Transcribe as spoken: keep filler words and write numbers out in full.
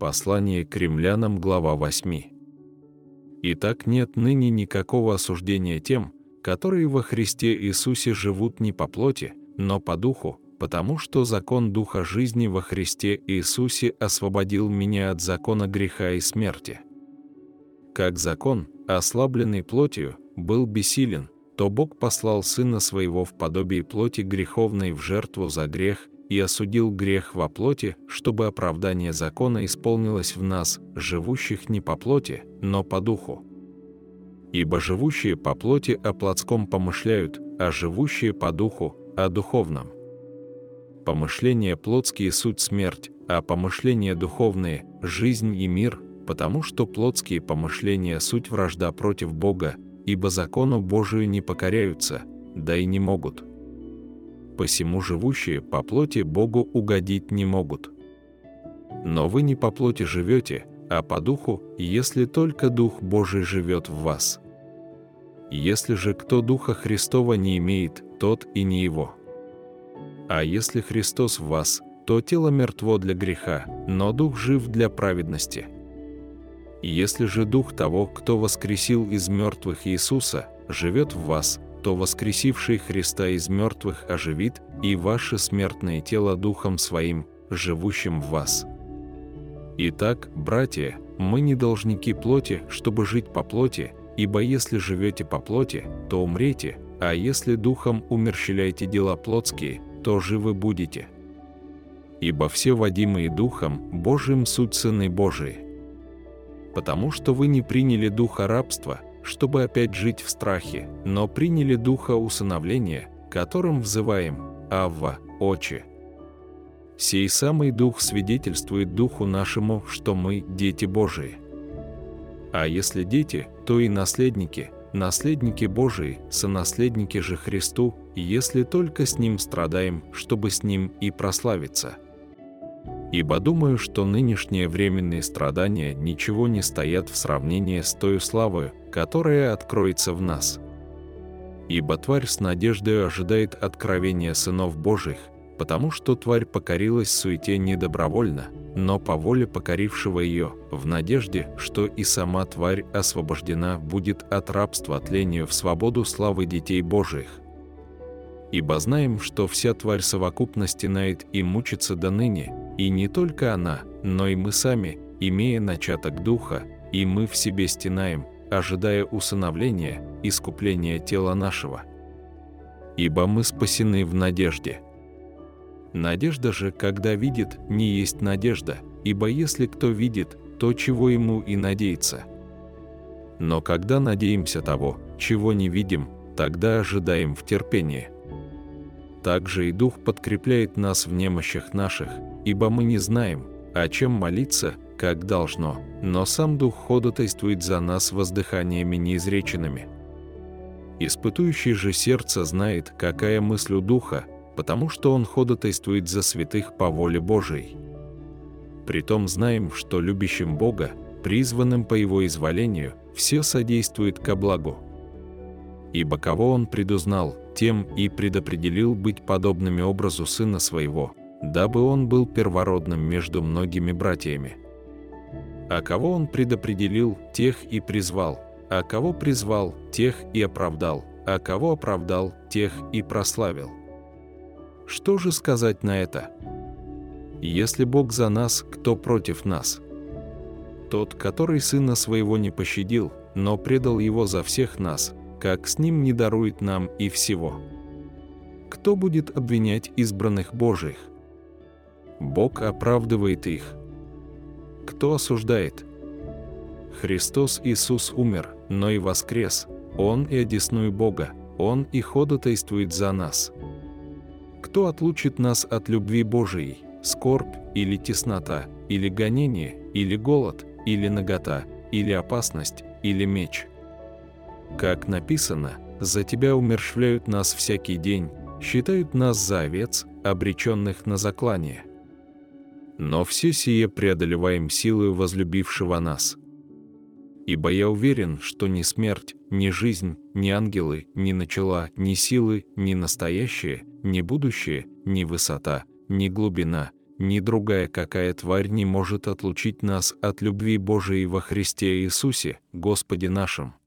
Послание к Римлянам, глава восемь. Итак, нет ныне никакого осуждения тем, которые во Христе Иисусе живут не по плоти, но по духу, потому что закон духа жизни во Христе Иисусе освободил меня от закона греха и смерти. Как закон, ослабленный плотью, был бессилен, то Бог послал Сына Своего в подобии плоти греховной в жертву за грех и осудил грех во плоти, чтобы оправдание закона исполнилось в нас, живущих не по плоти, но по духу. Ибо живущие по плоти о плотском помышляют, а живущие по духу – о духовном. Помышления плотские – суть смерть, а помышления духовные – жизнь и мир, потому что плотские помышления – суть вражда против Бога, ибо закону Божию не покоряются, да и не могут. Посему живущие по плоти Богу угодить не могут. Но вы не по плоти живете, а по духу, если только Дух Божий живет в вас. Если же кто Духа Христова не имеет, тот и не его. А если Христос в вас, то тело мертво для греха, но Дух жив для праведности. Если же Дух того, кто воскресил из мертвых Иисуса, живет в вас, то воскресивший Христа из мертвых оживит и ваше смертное тело Духом Своим, живущим в вас. Итак, братья, мы не должники плоти, чтобы жить по плоти, ибо если живете по плоти, то умрете, а если духом умерщвляете дела плотские, то живы будете. Ибо все водимые духом Божиим суть сыны Божии. Потому что вы не приняли духа рабства, чтобы опять жить в страхе, но приняли духа усыновления, которым взываем «Авва, Отче». Сей самый Дух свидетельствует Духу нашему, что мы – дети Божии. А если дети, то и наследники, наследники Божии, сонаследники же Христу, если только с Ним страдаем, чтобы с Ним и прославиться. Ибо думаю, что нынешние временные страдания ничего не стоят в сравнении с той славою, которая откроется в нас. Ибо тварь с надеждой ожидает откровения сынов Божьих, потому что тварь покорилась суете не добровольно, но по воле покорившего ее, в надежде, что и сама тварь освобождена будет от рабства тлению в свободу славы детей Божиих. Ибо знаем, что вся тварь совокупно стенает и мучится до ныне, и не только она, но и мы сами, имея начаток духа, и мы в себе стенаем, ожидая усыновления, искупления тела нашего. Ибо мы спасены в надежде. Надежда же, когда видит, не есть надежда, ибо если кто видит, то чего ему и надеется. Но когда надеемся того, чего не видим, тогда ожидаем в терпении. Также и Дух подкрепляет нас в немощах наших, ибо мы не знаем, о чем молиться, как должно, но сам Дух ходатайствует за нас воздыханиями неизреченными. Испытующий же сердце знает, какая мысль у Духа, потому что Он ходатайствует за святых по воле Божией. Притом знаем, что любящим Бога, призванным по Его изволению, все содействует ко благу. Ибо кого Он предузнал, тем и предопределил быть подобными образу Сына Своего, дабы Он был первородным между многими братьями. А кого Он предопределил, тех и призвал, а кого призвал, тех и оправдал, а кого оправдал, тех и прославил. Что же сказать на это? Если Бог за нас, кто против нас? Тот, который Сына Своего не пощадил, но предал Его за всех нас, как с Ним не дарует нам и всего? Кто будет обвинять избранных Божьих? Бог оправдывает их. Кто осуждает? Христос Иисус умер, но и воскрес, Он и одесную Бога, Он и ходатайствует за нас. Кто отлучит нас от любви Божией? Скорбь или теснота, или гонение, или голод, или нагота, или опасность, или меч? Как написано, за тебя умерщвляют нас всякий день, считают нас за овец, обреченных на заклание. Но все сие преодолеваем силою возлюбившего нас. Ибо я уверен, что ни смерть, ни жизнь, ни ангелы, ни начала, ни силы, ни настоящее, ни будущее, ни высота, ни глубина, ни другая какая тварь не может отлучить нас от любви Божией во Христе Иисусе, Господе нашим».